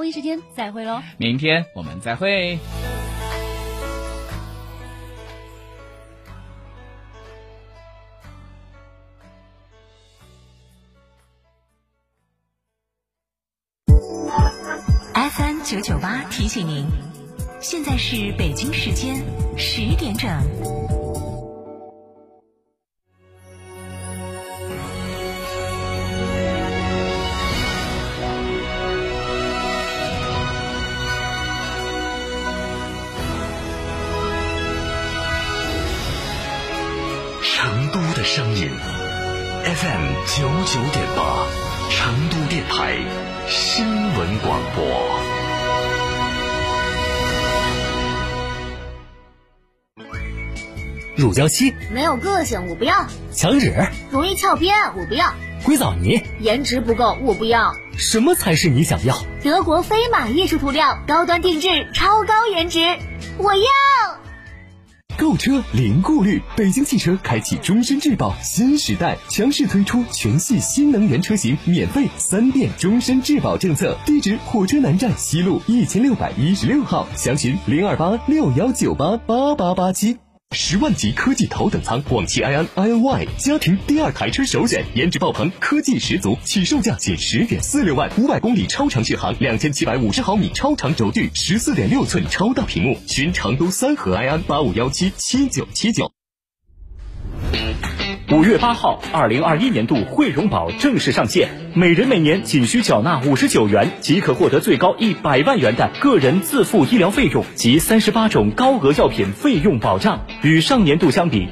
同一时间再会咯，明天我们再会。FM998提醒您，现在是北京时间10点整。声音 FM99.8 成都电台新闻广播。乳胶漆没有个性，我不要。墙纸容易翘边，我不要。硅藻泥颜值不够，我不要。什么才是你想要？德国飞马艺术涂料，高端定制，超高颜值，我要。购车零顾虑，北京汽车开启终身质保新时代，强势推出全系新能源车型免费3遍终身质保政策。地址：火车南站西路1616号，详询028261988887。10万级科技头等舱，广汽埃安 INY 家庭第2台车首选，颜值爆棚，科技十足，起售价仅10.46万，500公里超长续航，2750毫米超长轴距，14.6寸超大屏幕，寻成都3河埃安85177979。5月8号，2021年度汇融宝正式上线，每人每年仅需缴纳59元，即可获得最高100万元的个人自付医疗费用及38种高额药品费用保障。与上年度相比，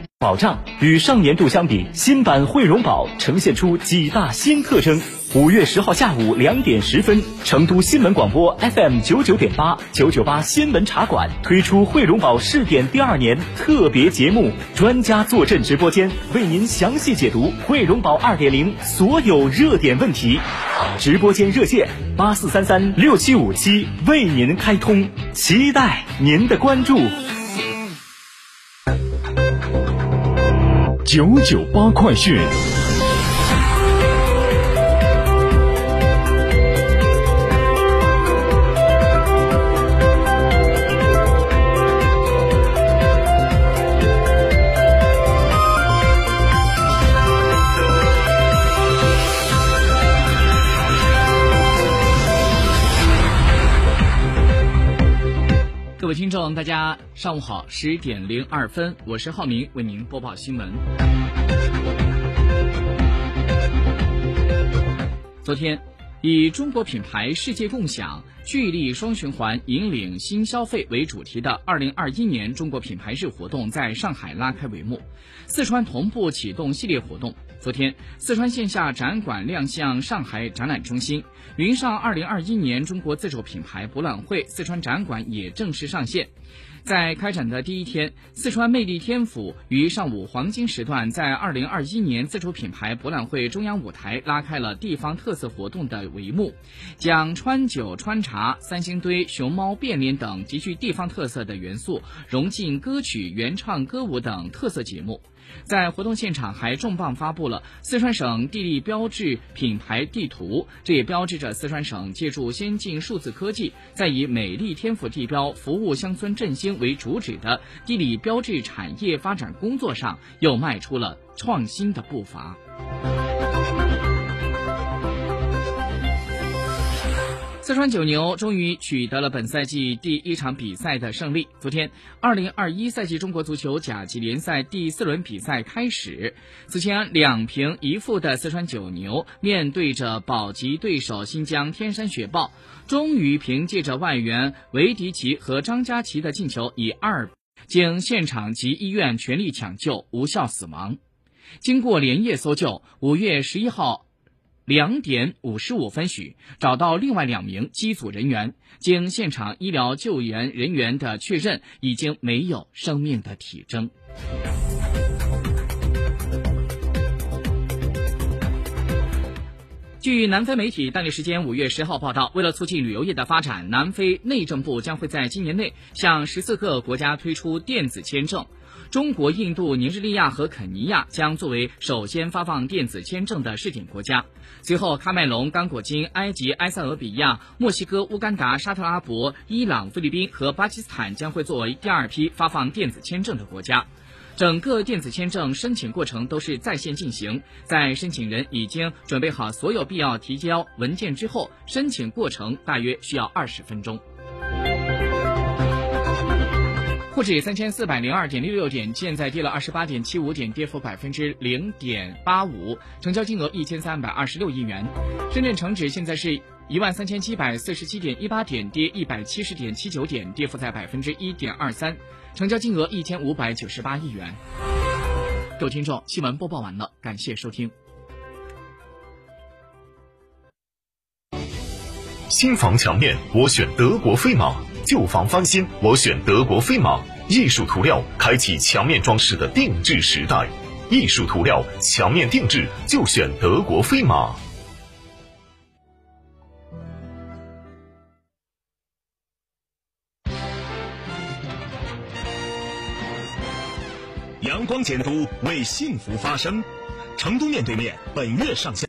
新版汇融宝呈现出几大新特征。5月10号下午2点10分，成都新闻广播 FM99.8 998新闻茶馆推出汇融宝试点第2年特别节目，专家坐镇直播间，为您详细解读汇融宝 2.0 所有热点问题。直播间热线84336757为您开通，期待您的关注。998快讯。各位听众，大家上午好，10点02分，我是浩明，为您播报新闻。昨天，以中国品牌世界共享、聚力双循环引领新消费为主题的2021年中国品牌日活动在上海拉开帷幕，四川同步启动系列活动。昨天，四川线下展馆亮相上海展览中心，云上2021年中国自主品牌博览会四川展馆也正式上线。在开展的第一天，四川魅力天府于上午黄金时段在2021年自主品牌博览会中央舞台拉开了地方特色活动的帷幕，将川酒、川茶、三星堆、熊猫、变脸等极具地方特色的元素融进歌曲、原唱歌舞等特色节目。在活动现场还重磅发布了四川省地理标志品牌地图，这也标志着四川省借助先进数字科技，在以美丽天府地标服务乡村振兴为主旨的地理标志产业发展工作上又迈出了创新的步伐。四川九牛终于取得了本赛季第1场比赛的胜利。昨天，2021赛季中国足球甲级联赛第4轮比赛开始，此前2平1负的四川九牛面对着保级对手新疆天山雪豹，终于凭借着外援维迪奇和张家齐的进球，以2经现场及医院全力抢救无效死亡。经过连夜搜救，5月11号2点55分许，找到另外2名机组人员，经现场医疗救援人员的确认，已经没有生命的体征。据南非媒体当地时间5月10号报道，为了促进旅游业的发展，南非内政部将会在今年内向14个国家推出电子签证。中国、印度、尼日利亚和肯尼亚将作为首先发放电子签证的试点国家。随后，喀麦隆、刚果金、埃及、埃塞俄比亚、墨西哥、乌干达、沙特阿拉伯、伊朗、菲律宾和巴基斯坦将会作为第二批发放电子签证的国家。整个电子签证申请过程都是在线进行，在申请人已经准备好所有必要提交文件之后，申请过程大约需要20分钟。沪指3402.66点，现在跌了28.75点，跌幅0.85%，成交金额1326亿元。深圳成指现在是13747.18点，跌170.79点，跌幅在1.23%，成交金额1598亿元。各位听众，新闻播报完了，感谢收听。新房墙面我选德国飞马，旧房翻新我选德国飞马，艺术涂料开启墙面装饰的定制时代，艺术涂料墙面定制就选德国飞马。阳光监督为幸福发声，成都面对面本月上线。